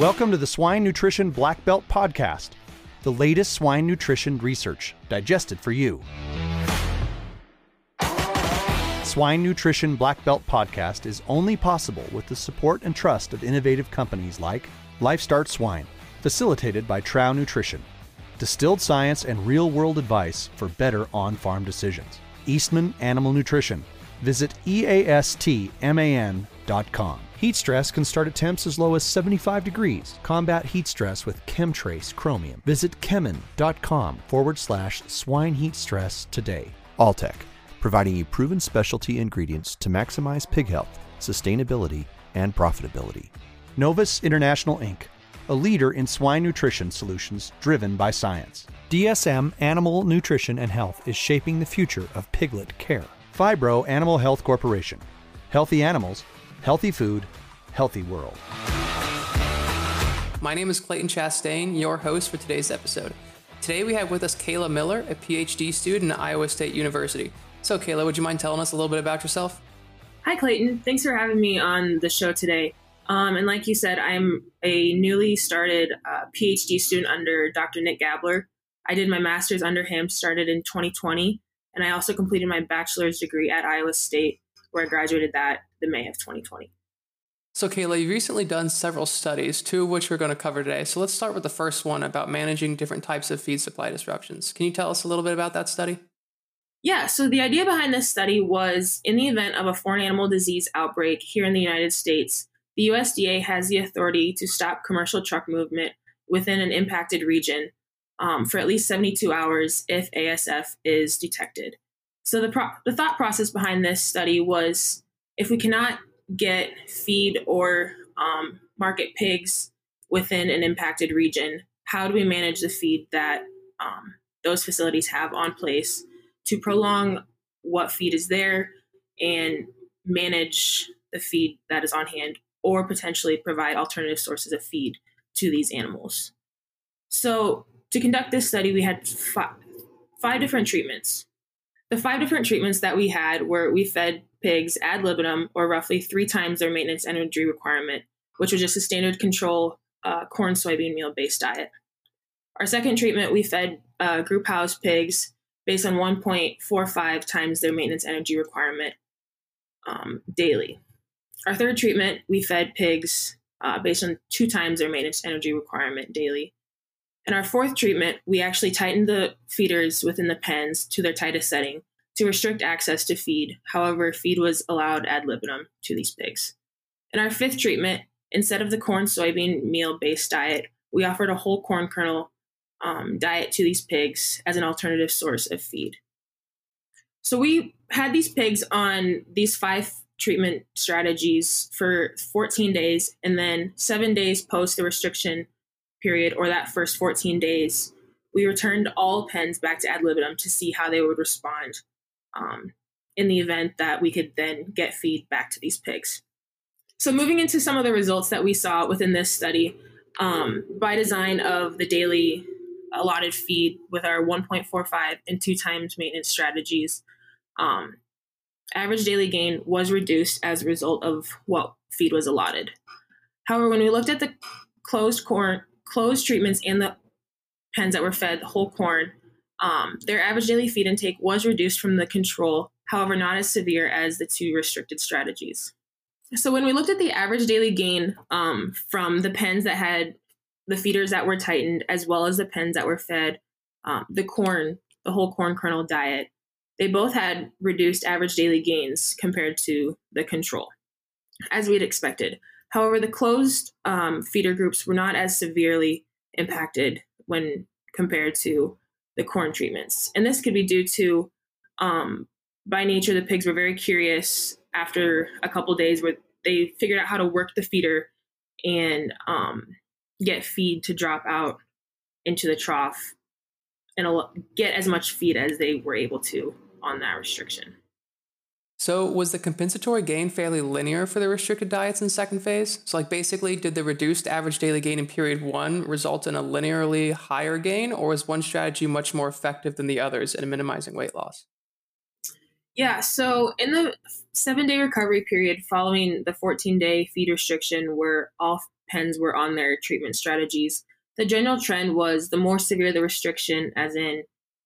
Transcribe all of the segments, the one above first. Welcome to the Swine Nutrition Black Belt Podcast, the latest swine nutrition research digested for you. Swine Nutrition Black Belt Podcast is only possible with the support and trust of innovative companies like LifeStart Swine, facilitated by Trouw Nutrition, distilled science and real-world advice for better on-farm decisions. Eastman Animal Nutrition. Visit eastman.com. Heat stress can start at temps as low as 75 degrees. Combat heat stress with ChemTrace Chromium. Visit chemin.com/swineheatstress today. Alltech, providing you proven specialty ingredients to maximize pig health, sustainability, and profitability. Novus International, Inc., a leader in swine nutrition solutions driven by science. DSM Animal Nutrition and Health is shaping the future of piglet care. Phibro Animal Health Corporation. Healthy animals, healthy food, healthy world. My name is Clayton Chastain, your host for today's episode. Today we have with us Kayla Miller, a PhD student at Iowa State University. So Kayla, would you mind telling us a little bit about yourself? Hi Clayton, thanks for having me on the show today. And like you said, I'm a newly started PhD student under Dr. Nick Gabler. I did my master's under him, started in 2020. And I also completed my bachelor's degree at Iowa State, where I graduated that the May of 2020. So Kayla, you've recently done several studies, two of which we're going to cover today. So let's start with the first one about managing different types of feed supply disruptions. Can you tell us a little bit about that study? Yeah, so the idea behind this study was in the event of a foreign animal disease outbreak here in the United States, the USDA has the authority to stop commercial truck movement within an impacted region for at least 72 hours if ASF is detected. So the thought process behind this study was if we cannot get feed or market pigs within an impacted region, how do we manage the feed that those facilities have on place to prolong what feed is there and manage the feed that is on hand or potentially provide alternative sources of feed to these animals. So to conduct this study, we had five different treatments. The five different treatments that we had were we fed pigs ad libitum, or roughly 3 times their maintenance energy requirement, which was just a standard control corn soybean meal-based diet. Our second treatment, we fed group housed pigs based on 1.45 times their maintenance energy requirement daily. Our third treatment, we fed pigs based on 2 times their maintenance energy requirement daily. In our fourth treatment, we actually tightened the feeders within the pens to their tightest setting to restrict access to feed. However, feed was allowed ad libitum to these pigs. In our fifth treatment, instead of the corn soybean meal-based diet, we offered a whole corn kernel diet to these pigs as an alternative source of feed. So we had these pigs on these 5 treatment strategies for 14 days, and then 7 days post the restriction period, or that first 14 days, we returned all pens back to ad libitum to see how they would respond in the event that we could then get feed back to these pigs. So moving into some of the results that we saw within this study, by design of the daily allotted feed with our 1.45 and 2 times maintenance strategies, average daily gain was reduced as a result of what feed was allotted. However, when we looked at the closed treatments and the pens that were fed whole corn, their average daily feed intake was reduced from the control, however, not as severe as the 2 restricted strategies. So when we looked at the average daily gain from the pens that had the feeders that were tightened, as well as the pens that were fed the whole corn kernel diet, they both had reduced average daily gains compared to the control, as we'd expected. However, the closed feeder groups were not as severely impacted when compared to the corn treatments. And this could be due to, by nature, the pigs were very curious after a couple days where they figured out how to work the feeder and get feed to drop out into the trough and get as much feed as they were able to on that restriction. So was the compensatory gain fairly linear for the restricted diets in second phase? So like basically, did the reduced average daily gain in period 1 result in a linearly higher gain, or was one strategy much more effective than the others in minimizing weight loss? Yeah, so in the 7-day recovery period following the 14-day feed restriction where all pens were on their treatment strategies, the general trend was the more severe the restriction, as in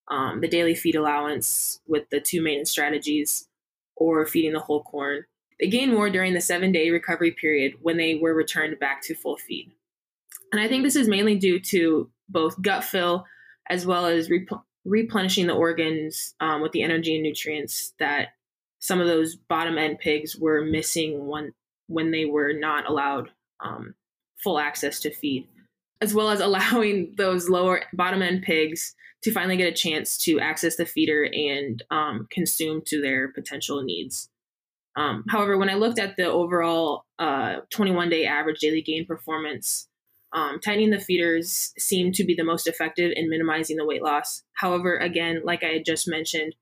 the daily feed allowance with the two main strategies or feeding the whole corn, they gained more during the 7-day recovery period when they were returned back to full feed. And I think this is mainly due to both gut fill as well as replenishing the organs with the energy and nutrients that some of those bottom end pigs were missing when they were not allowed full access to feed, as well as allowing those lower bottom end pigs to finally get a chance to access the feeder and consume to their potential needs. However, when I looked at the overall 21-day average daily gain performance, tightening the feeders seemed to be the most effective in minimizing the weight loss. However, again, like I had just mentioned,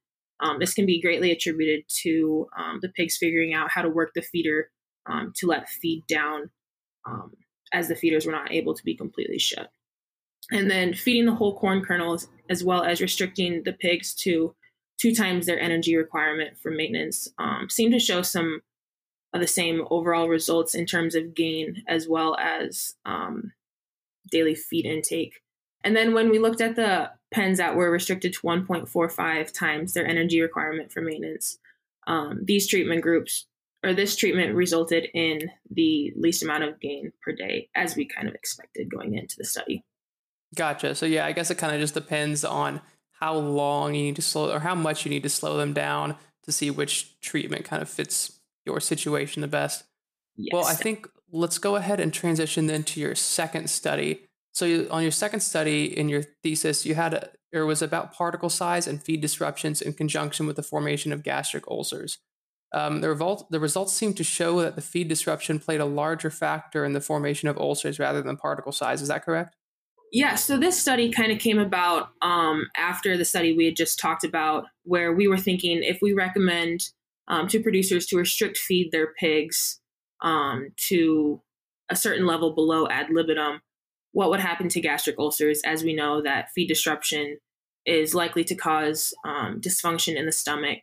this can be greatly attributed to the pigs figuring out how to work the feeder to let feed down as the feeders were not able to be completely shut. And then feeding the whole corn kernels, as well as restricting the pigs to 2 times their energy requirement for maintenance, seemed to show some of the same overall results in terms of gain as well as daily feed intake. And then when we looked at the pens that were restricted to 1.45 times their energy requirement for maintenance, this treatment resulted in the least amount of gain per day, as we kind of expected going into the study. Gotcha. So yeah, I guess it kind of just depends on how long you need to slow or how much you need to slow them down to see which treatment kind of fits your situation the best. Yes. Well, I think let's go ahead and transition then to your second study. So on your second study in your thesis, you had it was about particle size and feed disruptions in conjunction with the formation of gastric ulcers. The results seem to show that the feed disruption played a larger factor in the formation of ulcers rather than particle size. Is that correct? Yeah, so this study kind of came about after the study we had just talked about, where we were thinking if we recommend to producers to restrict feed their pigs to a certain level below ad libitum, what would happen to gastric ulcers, as we know that feed disruption is likely to cause dysfunction in the stomach.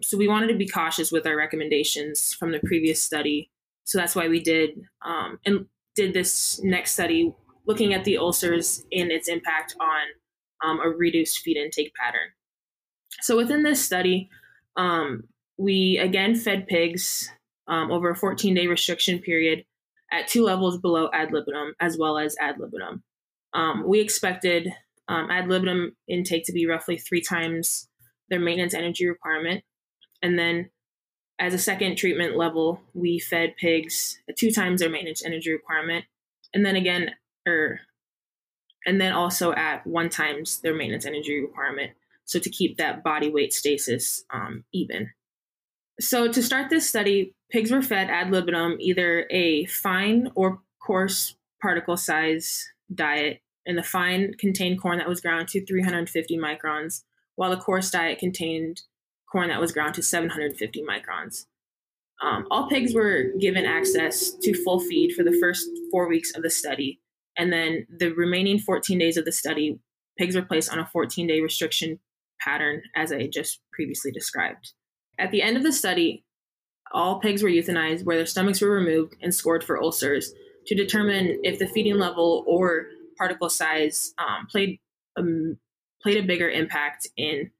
So we wanted to be cautious with our recommendations from the previous study. So that's why we did this next study, looking at the ulcers and its impact on a reduced feed intake pattern. So within this study, we again fed pigs over a 14-day restriction period at 2 levels below ad libitum as well as ad libitum. We expected ad libitum intake to be roughly 3 times their maintenance energy requirement. And then as a second treatment level, we fed pigs at 2 times their maintenance energy requirement. And then again, also at 1 times their maintenance energy requirement, so to keep that body weight stasis even. So to start this study, pigs were fed ad libitum either a fine or coarse particle size diet, and the fine contained corn that was ground to 350 microns, while the coarse diet contained corn that was ground to 750 microns. All pigs were given access to full feed for the first 4 weeks of the study. And then the remaining 14 days of the study, pigs were placed on a 14-day restriction pattern, as I just previously described. At the end of the study, all pigs were euthanized where their stomachs were removed and scored for ulcers to determine if the feeding level or particle size played a bigger impact in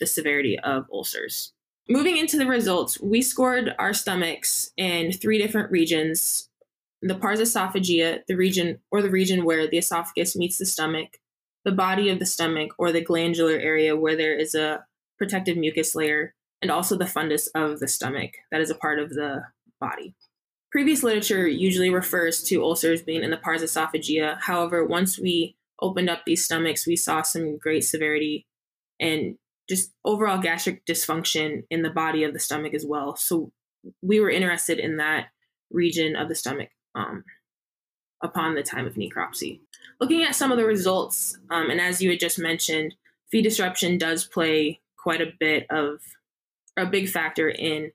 the severity of ulcers. Moving into the results, we scored our stomachs in 3 different regions: the pars esophagea, the region where the esophagus meets the stomach, the body of the stomach, or the glandular area where there is a protective mucus layer, and also the fundus of the stomach that is a part of the body. Previous literature usually refers to ulcers being in the pars esophagea. However, once we opened up these stomachs, we saw some great severity and just overall gastric dysfunction in the body of the stomach as well. So we were interested in that region of the stomach upon the time of necropsy. Looking at some of the results, and as you had just mentioned, feed disruption does play quite a bit of a big factor in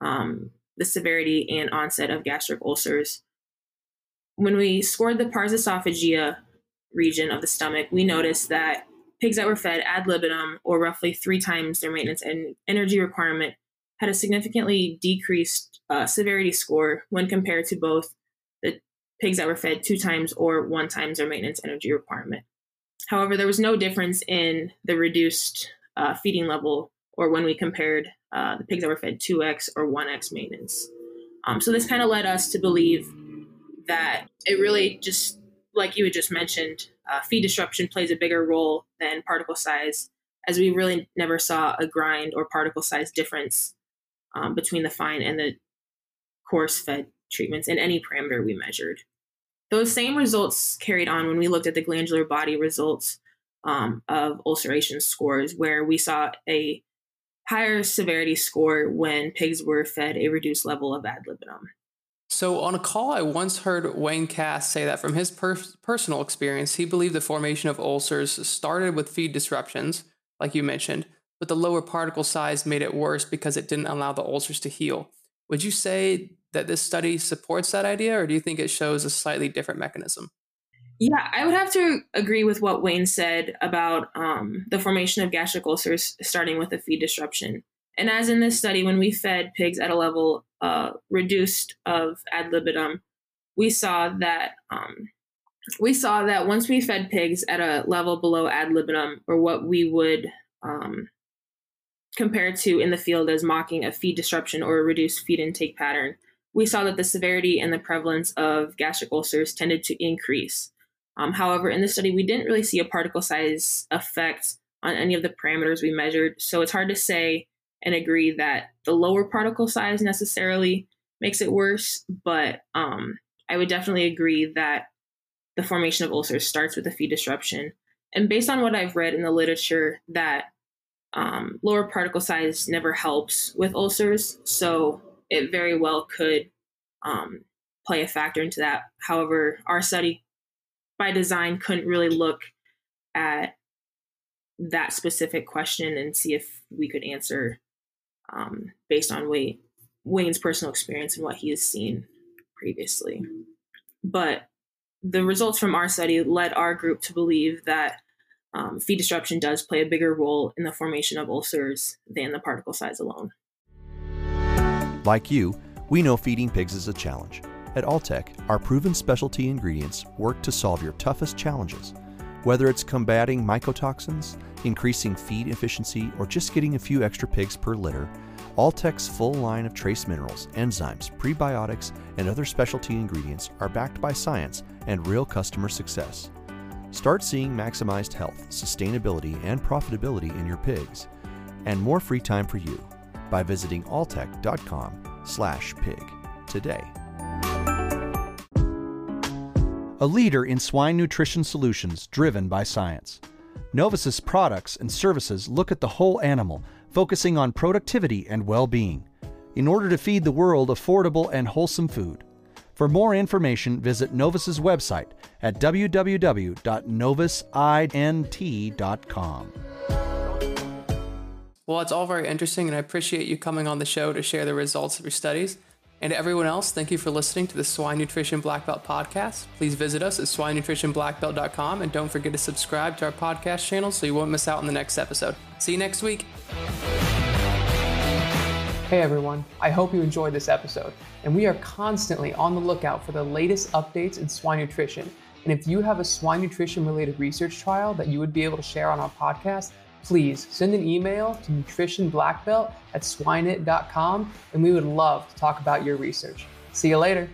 the severity and onset of gastric ulcers. When we scored the pars esophagea region of the stomach, we noticed that Pigs that were fed ad libitum, or roughly 3 times their maintenance and energy requirement, had a significantly decreased severity score when compared to both the pigs that were fed 2 times or 1 time their maintenance energy requirement. However, there was no difference in the reduced feeding level or when we compared the pigs that were fed 2x or 1x maintenance. So this kind of led us to believe that it really just, like you had just mentioned, feed disruption plays a bigger role than particle size, as we really never saw a grind or particle size difference between the fine and the coarse fed treatments in any parameter we measured. Those same results carried on when we looked at the glandular body results of ulceration scores, where we saw a higher severity score when pigs were fed a reduced level of ad libitum. So on a call, I once heard Wayne Cass say that from his personal experience, he believed the formation of ulcers started with feed disruptions, like you mentioned, but the lower particle size made it worse because it didn't allow the ulcers to heal. Would you say that this study supports that idea, or do you think it shows a slightly different mechanism? Yeah, I would have to agree with what Wayne said about the formation of gastric ulcers starting with a feed disruption. And as in this study, when we fed pigs at a level reduced of ad libitum, we saw that once we fed pigs at a level below ad libitum, or what we would compare to in the field as mocking a feed disruption or a reduced feed intake pattern, we saw that the severity and the prevalence of gastric ulcers tended to increase. However, in this study, we didn't really see a particle size effect on any of the parameters we measured, so it's hard to say and agree that the lower particle size necessarily makes it worse. But I would definitely agree that the formation of ulcers starts with a feed disruption. And based on what I've read in the literature, that lower particle size never helps with ulcers. So it very well could play a factor into that. However, our study by design couldn't really look at that specific question and see if we could answer based on Wayne's personal experience and what he has seen previously. But the results from our study led our group to believe that feed disruption does play a bigger role in the formation of ulcers than the particle size alone. Like you, we know feeding pigs is a challenge. At Alltech, our proven specialty ingredients work to solve your toughest challenges. Whether it's combating mycotoxins, increasing feed efficiency, or just getting a few extra pigs per litter, Alltech's full line of trace minerals, enzymes, prebiotics, and other specialty ingredients are backed by science and real customer success. Start seeing maximized health, sustainability, and profitability in your pigs, and more free time for you by visiting alltech.com/pig today. A leader in swine nutrition solutions driven by science. Novus's products and services look at the whole animal, focusing on productivity and well-being, in order to feed the world affordable and wholesome food. For more information, visit Novus's website at www.novusint.com. Well, it's all very interesting, and I appreciate you coming on the show to share the results of your studies. And to everyone else, thank you for listening to the Swine Nutrition Black Belt podcast. Please visit us at swinenutritionblackbelt.com, and don't forget to subscribe to our podcast channel so you won't miss out on the next episode. See you next week. Hey everyone, I hope you enjoyed this episode, and we are constantly on the lookout for the latest updates in swine nutrition. And if you have a swine nutrition related research trial that you would be able to share on our podcast, please send an email to nutritionblackbelt@swineit.com, and we would love to talk about your research. See you later.